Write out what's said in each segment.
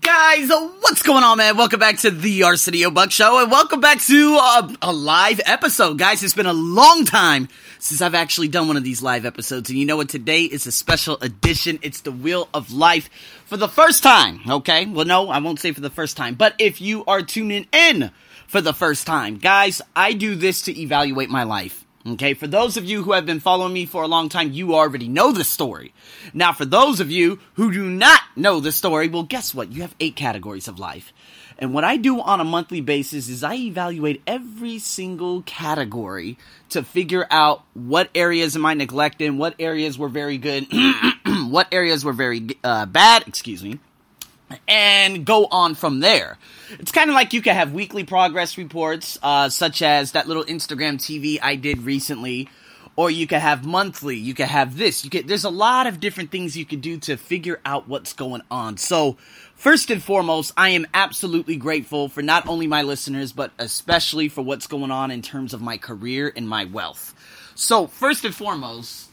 Guys, what's going on, man? Welcome back to the Arsenio Buck Show, and welcome back to a live episode. Guys, it's been a long time since I've actually done one of these live episodes, and you know what? Today is a special edition. It's the Wheel of Life for the first time, okay? Well, no, I won't say for the first time, but if you are tuning in for the first time, guys, I do this to evaluate my life. Okay, for those of you who have been following me for a long time, you already know the story. Now, for those of you who do not know the story, well, guess what? You have 8 categories of life. And what I do on a monthly basis is I evaluate every single category to figure out what areas am I neglecting, what areas were very good, what areas were very bad, and go on from there. It's kind of like you can have weekly progress reports, such as that little Instagram TV I did recently, or you can have monthly, you can have this. There's a lot of different things you can do to figure out what's going on. So, first and foremost, I am absolutely grateful for not only my listeners, but especially for what's going on in terms of my career and my wealth. So, first and foremost...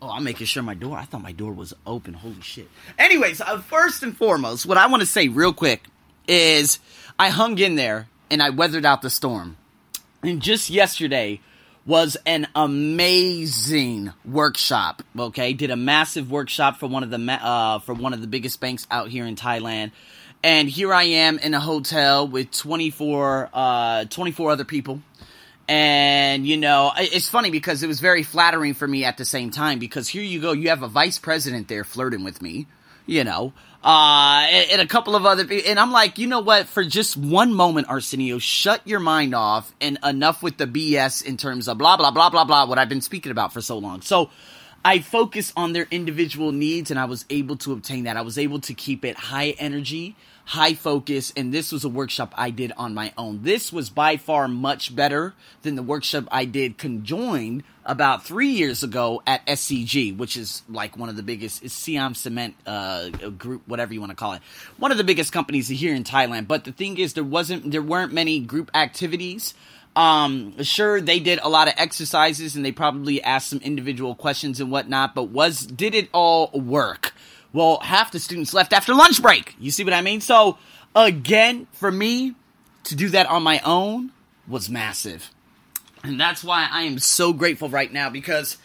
Oh, I'm making sure my door, I thought my door was open, holy shit. Anyways, first and foremost, what I want to say real quick is I hung in there and I weathered out the storm. And just yesterday was an amazing workshop, okay? Did a massive workshop for one of the biggest banks out here in Thailand. And here I am in a hotel with 24 other people. And, you know, it's funny because it was very flattering for me at the same time, because here you go, you have a vice president there flirting with me, you know, and a couple of other people. And I'm like, you know what, for just one moment, Arsenio, shut your mind off and enough with the BS in terms of blah, blah, blah, blah, blah, what I've been speaking about for so long. So I focused on their individual needs and I was able to obtain that. I was able to keep it high energy, high focus, and this was a workshop I did on my own. This was by far much better than the workshop I did conjoined about 3 years ago at SCG, which is like one of the biggest, it's Siam Cement group, whatever you want to call it. One of the biggest companies here in Thailand, but the thing is there weren't many group activities. Sure, they did a lot of exercises and they probably asked some individual questions and whatnot, but did it all work? Well, half the students left after lunch break. You see what I mean? So, again, for me, to do that on my own was massive. And that's why I am so grateful right now, because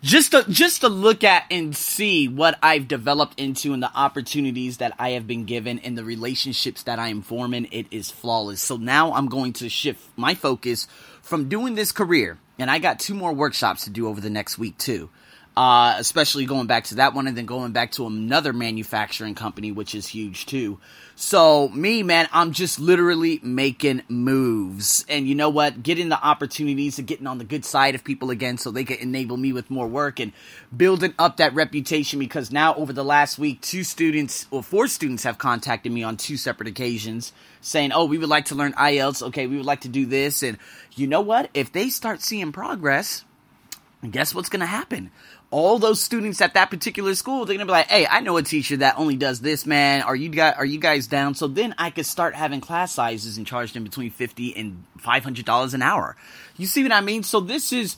just to look at and see what I've developed into and the opportunities that I have been given and the relationships that I am forming, it is flawless. So now I'm going to shift my focus from doing this career, and I got 2 more workshops to do over the next week too, especially going back to that one and then going back to another manufacturing company, which is huge too. So me, man, I'm just literally making moves. And you know what? Getting the opportunities and getting on the good side of people again so they can enable me with more work and building up that reputation, because now over the last week, 4 students have contacted me on 2 separate occasions saying, oh, we would like to learn IELTS. Okay, we would like to do this. And you know what? If they start seeing progress, guess what's going to happen? All those students at that particular school, they're going to be like, hey, I know a teacher that only does this, man. Are you guys down? So then I could start having class sizes and charge them between $50 and $500 an hour. You see what I mean? So this is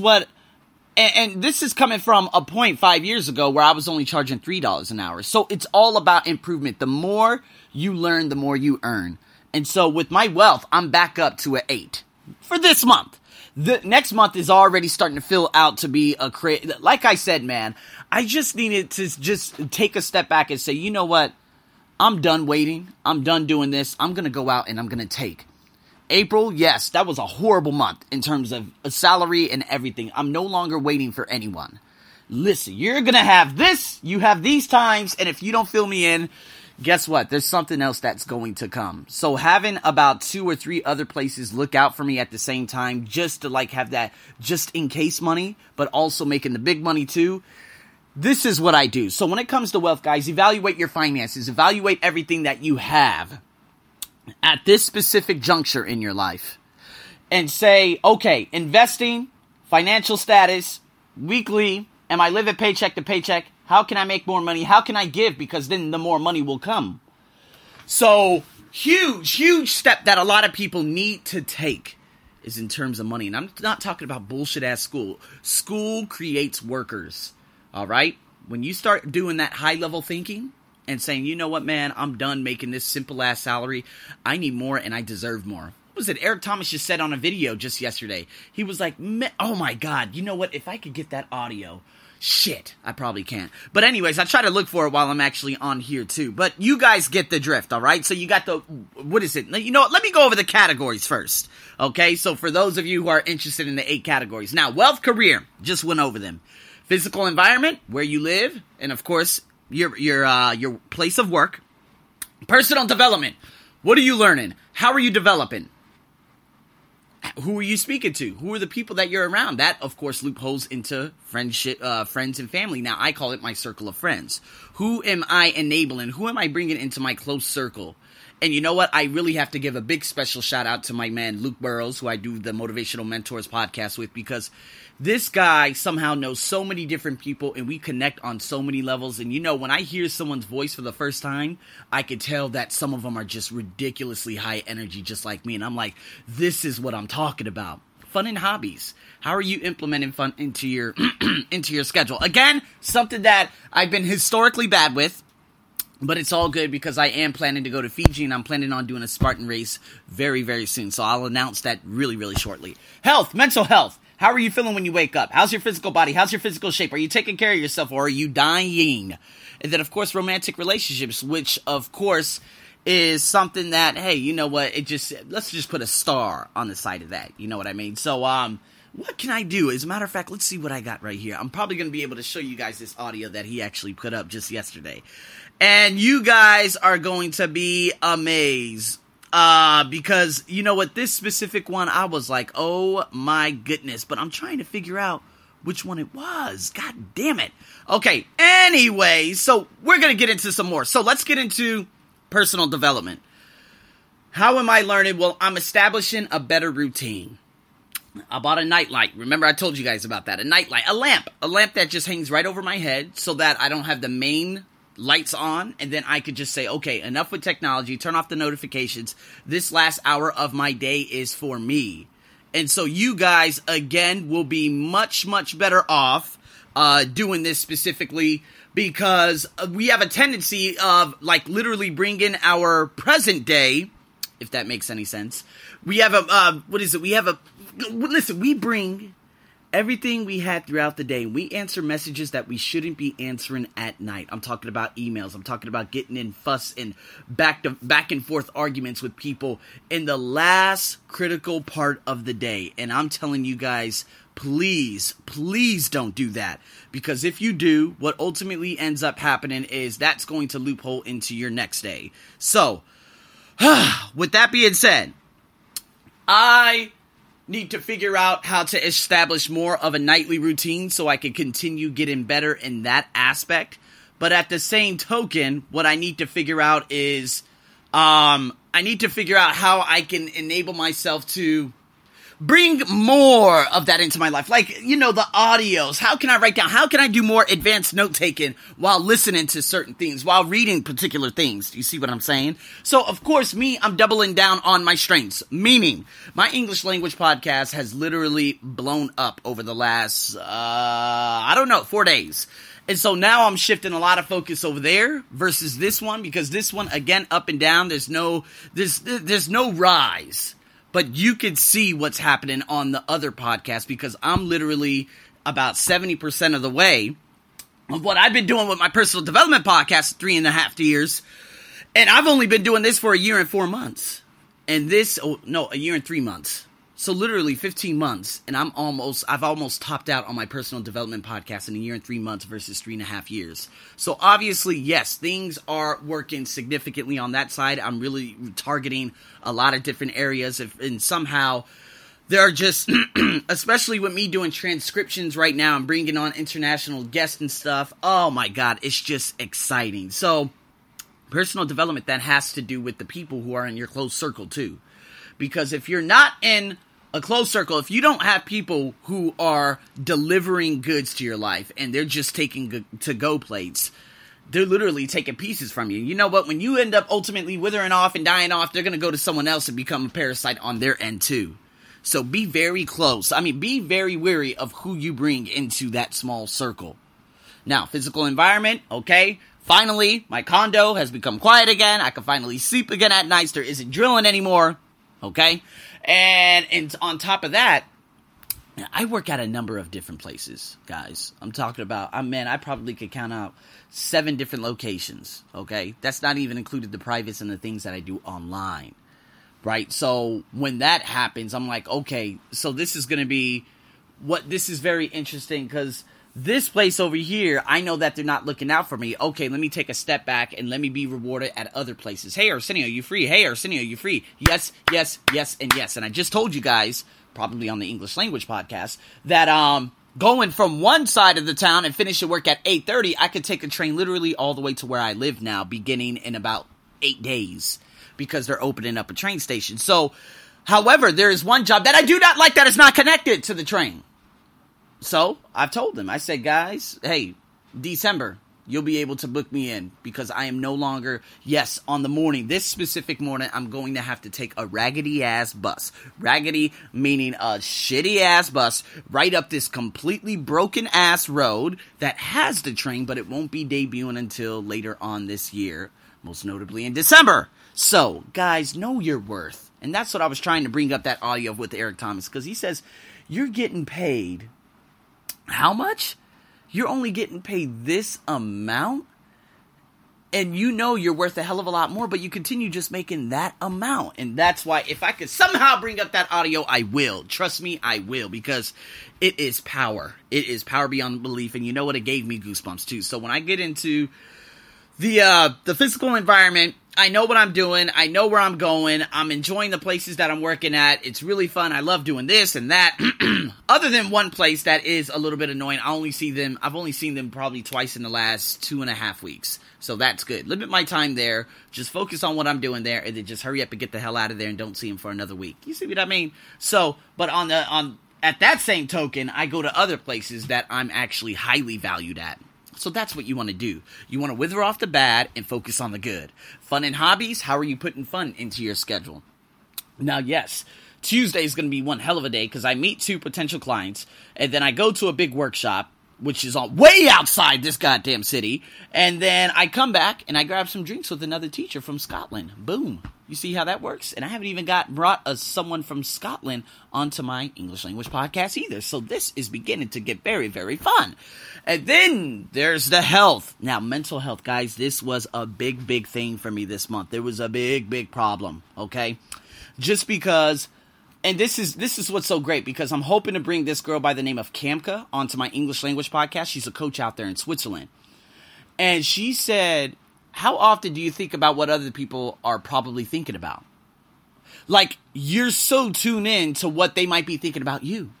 what, and this is coming from a point 5 years ago where I was only charging $3 an hour. So it's all about improvement. The more you learn, the more you earn. And so with my wealth, I'm back up to an 8 for this month. The next month is already starting to fill out to be a creative. Like I said, man, I just needed to just take a step back and say, you know what? I'm done waiting. I'm done doing this. I'm going to go out and I'm going to take. April, yes, that was a horrible month in terms of a salary and everything. I'm no longer waiting for anyone. Listen, you're going to have this. You have these times. And if you don't fill me in, guess what? There's something else that's going to come. So having about 2 or 3 other places look out for me at the same time, just to like have that just in case money, but also making the big money too. This is what I do. So when it comes to wealth, guys, evaluate your finances, evaluate everything that you have at this specific juncture in your life and say, okay, investing, financial status, weekly, am I living paycheck to paycheck? How can I make more money? How can I give? Because then the more money will come. So huge, huge step that a lot of people need to take is in terms of money. And I'm not talking about bullshit ass school. School creates workers. All right. When you start doing that high level thinking, and saying, you know what, man, I'm done making this simple ass salary. I need more and I deserve more. What was it? Eric Thomas just said on a video just yesterday. He was like, oh my God, you know what? If I could get that audio. Shit, I probably can't. But anyways, I try to look for it while I'm actually on here too. But you guys get the drift, all right? So you got the, what is it? You know what? Let me go over the categories first, okay? So for those of you who are interested in the 8 categories. Now, wealth, career, just went over them. Physical environment, where you live, and of course, your place of work. Personal development, what are you learning? How are you developing? Who are you speaking to? Who are the people that you're around? That, of course, loopholes into friendship, friends and family. Now, I call it my circle of friends. Who am I enabling? Who am I bringing into my close circle? And you know what? I really have to give a big special shout out to my man, Luke Burrows, who I do the Motivational Mentors podcast with, because this guy somehow knows so many different people and we connect on so many levels. And you know, when I hear someone's voice for the first time, I could tell that some of them are just ridiculously high energy, just like me. And I'm like, this is what I'm talking about. Fun and hobbies. How are you implementing fun into your into your schedule? Again, something that I've been historically bad with. But it's all good because I am planning to go to Fiji and I'm planning on doing a Spartan race very, very soon. So I'll announce that really, really shortly. Health, mental health. How are you feeling when you wake up? How's your physical body? How's your physical shape? Are you taking care of yourself or are you dying? And then, of course, romantic relationships, which, of course, is something that, hey, you know what? Let's just put a star on the side of that. You know what I mean? So, what can I do? As a matter of fact, let's see what I got right here. I'm probably going to be able to show you guys this audio that he actually put up just yesterday. And you guys are going to be amazed. Because, you know what, this specific one, I was like, oh my goodness. But I'm trying to figure out which one it was. God damn it. Okay, anyway, so we're going to get into some more. So let's get into personal development. How am I learning? Well, I'm establishing a better routine. I bought a nightlight. Remember, I told you guys about that. A nightlight. A lamp that just hangs right over my head so that I don't have the main lights on. And then I could just say, okay, enough with technology. Turn off the notifications. This last hour of my day is for me. And so you guys, again, will be much, much better off doing this specifically because we have a tendency of like literally bringing our present day, if that makes any sense. We have a, listen, we bring everything we had throughout the day. We answer messages that we shouldn't be answering at night. I'm talking about emails. I'm talking about getting in fuss and back and forth arguments with people in the last critical part of the day. And I'm telling you guys, please, please don't do that. Because if you do, what ultimately ends up happening is that's going to loophole into your next day. So, with that being said, I need to figure out how to establish more of a nightly routine so I can continue getting better in that aspect. But at the same token, what I need to figure out is I need to figure out how I can enable myself to bring more of that into my life. Like, you know, the audios. How can I write down? How can I do more advanced note-taking while listening to certain things, while reading particular things? You see what I'm saying? So, of course, me, I'm doubling down on my strengths. Meaning, my English language podcast has literally blown up over the last, 4 days. And so now I'm shifting a lot of focus over there versus this one. Because this one, again, up and down, there's no rise. But you can see what's happening on the other podcast because I'm literally about 70% of the way of what I've been doing with my personal development podcast 3.5 years. And I've only been doing this for 1 year and 4 months. And this, 1 year and 3 months. So literally 15 months. And I've almost topped out on my personal development podcast in 1 year and 3 months versus 3.5 years. So obviously, yes, things are working significantly on that side. I'm really targeting a lot of different areas. And somehow there are just, especially with me doing transcriptions right now and bringing on international guests and stuff. Oh my God, it's just exciting. So personal development, that has to do with the people who are in your close circle too. Because if you're not in a close circle, if you don't have people who are delivering goods to your life and they're just taking to-go plates, they're literally taking pieces from you. You know what? When you end up ultimately withering off and dying off, they're going to go to someone else and become a parasite on their end too. So be very close. I mean, be very wary of who you bring into that small circle. Now, physical environment, okay. Finally, my condo has become quiet again. I can finally sleep again at nights. There isn't drilling anymore. Okay? And on top of that, I work at a number of different places, guys. I'm talking about, I probably could count out 7 different locations, okay? That's not even included the privates and the things that I do online, right? So when that happens, I'm like, okay, so this is going to be what, this is very interesting because this place over here, I know that they're not looking out for me. Okay, let me take a step back and let me be rewarded at other places. Hey, Arsenio, you free? Hey, Arsenio, you free? Yes, yes, yes, and yes. And I just told you guys, probably on the English language podcast, that going from one side of the town and finishing work at 8:30, I could take a train literally all the way to where I live now, beginning in about 8 days, because they're opening up a train station. So, however, there is one job that I do not like that is not connected to the train. So, I've told them, I said, guys, hey, December, you'll be able to book me in, because I am no longer, yes, on the morning, this specific morning, I'm going to have to take a raggedy-ass bus. Raggedy meaning a shitty-ass bus right up this completely broken-ass road that has the train, but it won't be debuting until later on this year, most notably in December. So, guys, know your worth. And that's what I was trying to bring up that audio with Eric Thomas, because he says, you're getting paid how much? You're only getting paid this amount, and you know you're worth a hell of a lot more, but you continue just making that amount. And that's why if I could somehow bring up that audio, I will. Trust me, I will, because it is power. It is power beyond belief, and you know what? It gave me goosebumps, too. So when I get into the physical environment, I know what I'm doing. I know where I'm going. I'm enjoying the places that I'm working at. It's really fun. I love doing this and that. Other than one place that is a little bit annoying. I've only seen them probably twice in the last 2.5 weeks. So that's good. Limit my time there. Just focus on what I'm doing there, and then just hurry up and get the hell out of there and don't see them for another week. You see what I mean? So, but at that same token, I go to other places that I'm actually highly valued at. So that's what you want to do. You want to wither off the bad and focus on the good. Fun and hobbies, how are you putting fun into your schedule? Now, yes, Tuesday is going to be one hell of a day because I meet 2 potential clients, and then I go to a big workshop, which is way outside this goddamn city, and then I come back and I grab some drinks with another teacher from Scotland. Boom. You see how that works? And I haven't even brought someone from Scotland onto my English language podcast either. So this is beginning to get very, very fun. And then there's the health. Now, mental health, guys, this was a big, big thing for me this month. There was a big, big problem, okay? Just because, and this is what's so great, because I'm hoping to bring this girl by the name of Kamka onto my English language podcast. She's a coach out there in Switzerland. And she said, how often do you think about what other people are probably thinking about? Like, you're so tuned in to what they might be thinking about you.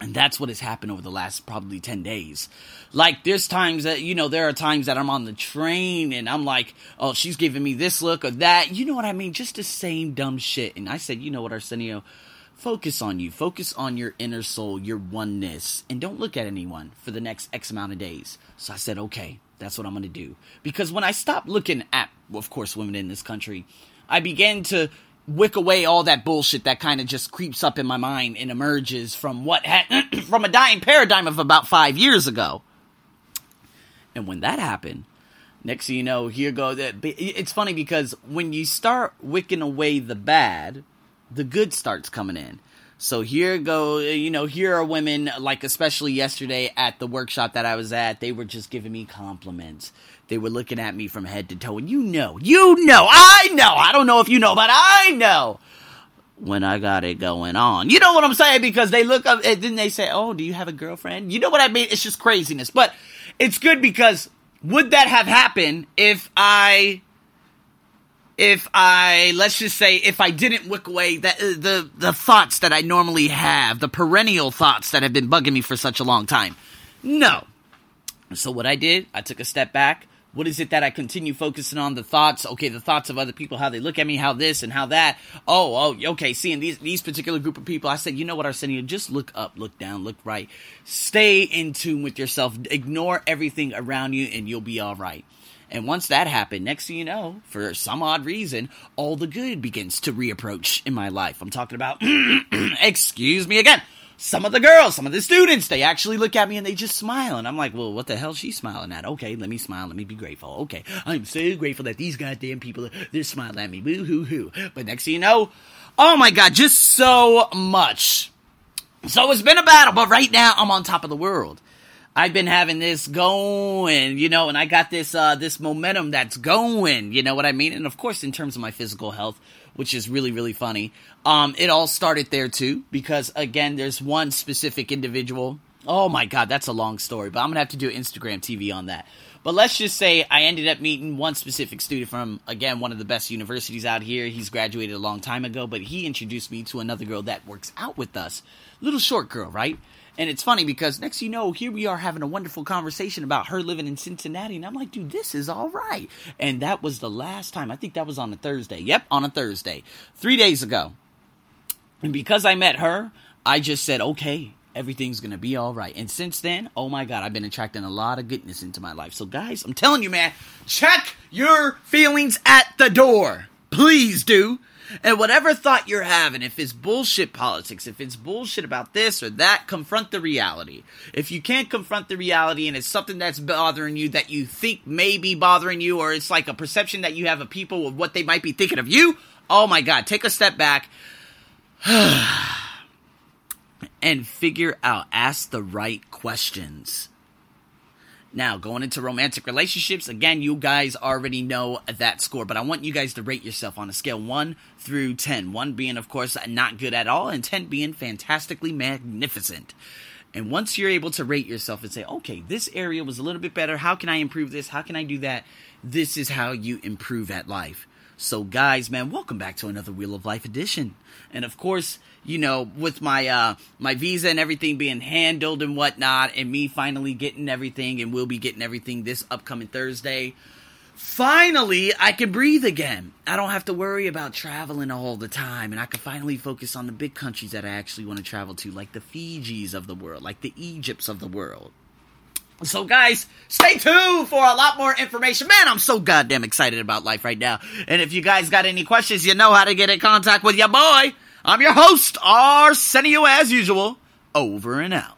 And that's what has happened over the last probably 10 days. Like, there's times that, there are times that I'm on the train and I'm like, oh, she's giving me this look or that. You know what I mean? Just the same dumb shit. And I said, you know what, Arsenio? Focus on you. Focus on your inner soul, your oneness. And don't look at anyone for the next X amount of days. So I said, okay. That's what I'm going to do. Because when I stopped looking at, of course, women in this country, I began to wick away all that bullshit that kind of just creeps up in my mind and emerges from from a dying paradigm of about 5 years ago. And when that happened, next thing you know, here go that. It's funny because when you start wicking away the bad, the good starts coming in. So here are women, like especially yesterday at the workshop that I was at, they were just giving me compliments. They were looking at me from head to toe, and I know. I don't know if you know, but I know when I got it going on. You know what I'm saying? Because they look up, and then they say, oh, do you have a girlfriend? You know what I mean? It's just craziness. But it's good because would that have happened if I didn't wick away the thoughts that I normally have, the perennial thoughts that have been bugging me for such a long time? No. So what I did, I took a step back. What is it that I continue focusing on? The thoughts, okay, the thoughts of other people, how they look at me, how this and how that. Oh, okay, seeing these particular group of people, I said, you know what, Arsenio, just look up, look down, look right. Stay in tune with yourself. Ignore everything around you, and you'll be all right. And once that happened, next thing you know, for some odd reason, all the good begins to reapproach in my life. I'm talking about, excuse me again, some of the girls, some of the students, they actually look at me and they just smile. And I'm like, well, what the hell is she smiling at? Okay, let me smile. Let me be grateful. Okay, I'm so grateful that these goddamn people, they're smiling at me. Woo-hoo-hoo. But next thing you know, oh my God, just so much. So it's been a battle, but right now I'm on top of the world. I've been having this going, you know, and I got this this momentum that's going, you know what I mean? And of course, in terms of my physical health, which is really, really funny, it all started there too, because again, there's one specific individual. Oh my God, that's a long story, but I'm going to have to do Instagram TV on that. But let's just say I ended up meeting one specific student from, again, one of the best universities out here. He's graduated a long time ago, but he introduced me to another girl that works out with us. Little short girl, right? And it's funny because next you know, here we are having a wonderful conversation about her living in Cincinnati. And I'm like, dude, this is all right. And that was the last time. I think that was on a Thursday. Yep, on a Thursday. 3 days ago. And because I met her, I just said, okay, everything's going to be all right. And since then, oh my God, I've been attracting a lot of goodness into my life. So guys, I'm telling you, man, check your feelings at the door. Please do. And whatever thought you're having, if it's bullshit politics, if it's bullshit about this or that, confront the reality. If you can't confront the reality and it's something that's bothering you that you think may be bothering you, or it's like a perception that you have of people of what they might be thinking of you, oh my God, take a step back and figure out, ask the right questions. Now, going into romantic relationships, again, you guys already know that score, but I want you guys to rate yourself on a scale 1 through 10. 1 being, of course, not good at all, and 10 being fantastically magnificent. And once you're able to rate yourself and say, okay, this area was a little bit better, how can I improve this, how can I do that, this is how you improve at life. So guys, man, welcome back to another Wheel of Life edition. And of course, you know, with my my visa and everything being handled and whatnot, and me finally getting everything, and we'll be getting everything this upcoming Thursday, finally, I can breathe again. I don't have to worry about traveling all the time, and I can finally focus on the big countries that I actually want to travel to, like the Fijis of the world, like the Egypts of the world. So guys, stay tuned for a lot more information. Man, I'm so goddamn excited about life right now. And if you guys got any questions, you know how to get in contact with your boy. I'm your host, Arsenio, as usual. Over and out.